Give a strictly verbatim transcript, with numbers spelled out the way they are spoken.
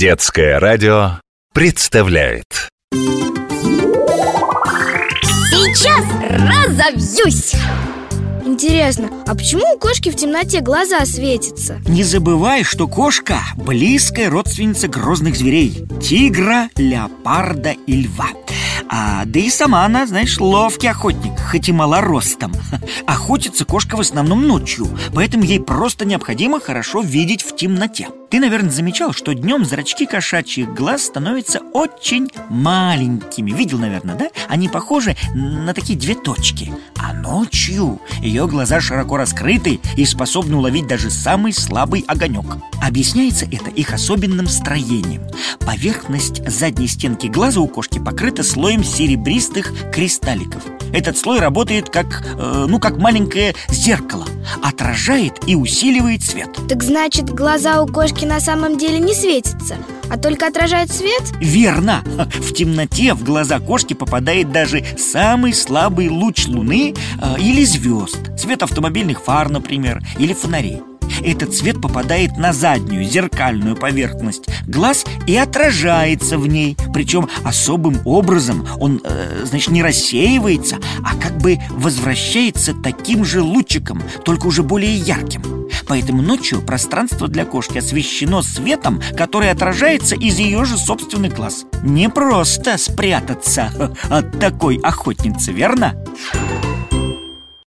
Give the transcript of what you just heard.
Детское радио представляет. Сейчас разовьюсь! Интересно, а почему у кошки в темноте глаза светятся? Не забывай, что кошка – близкая родственница грозных зверей – тигра, леопарда и льва. А, да и сама она, знаешь, ловкий охотник, хоть и мала ростом. Охотится кошка в основном ночью, поэтому ей просто необходимо хорошо видеть в темноте. Ты, наверное, замечал, что днем зрачки кошачьих глаз становятся очень маленькими. Видел, наверное, да? Они похожи на такие две точки. А ночью ее глаза широко раскрыты и способны уловить даже самый слабый огонек. Объясняется это их особенным строением. Поверхность задней стенки глаза у кошки покрыта слоем серебристых кристалликов. Этот слой работает как, э, ну, как маленькое зеркало. Отражает и усиливает свет. Так значит, глаза у кошки на самом деле не светятся, а только отражают свет? Верно! В темноте в глаза кошки попадает даже самый слабый луч луны э, или звезд. Свет автомобильных фар, например, или фонарей. Этот свет попадает на заднюю зеркальную поверхность глаз и отражается в ней. Причем особым образом он, э, значит, не рассеивается, а как бы возвращается таким же лучиком, только уже более ярким. Поэтому ночью пространство для кошки освещено светом, который отражается из ее же собственных глаз. Не просто спрятаться от такой охотницы, верно?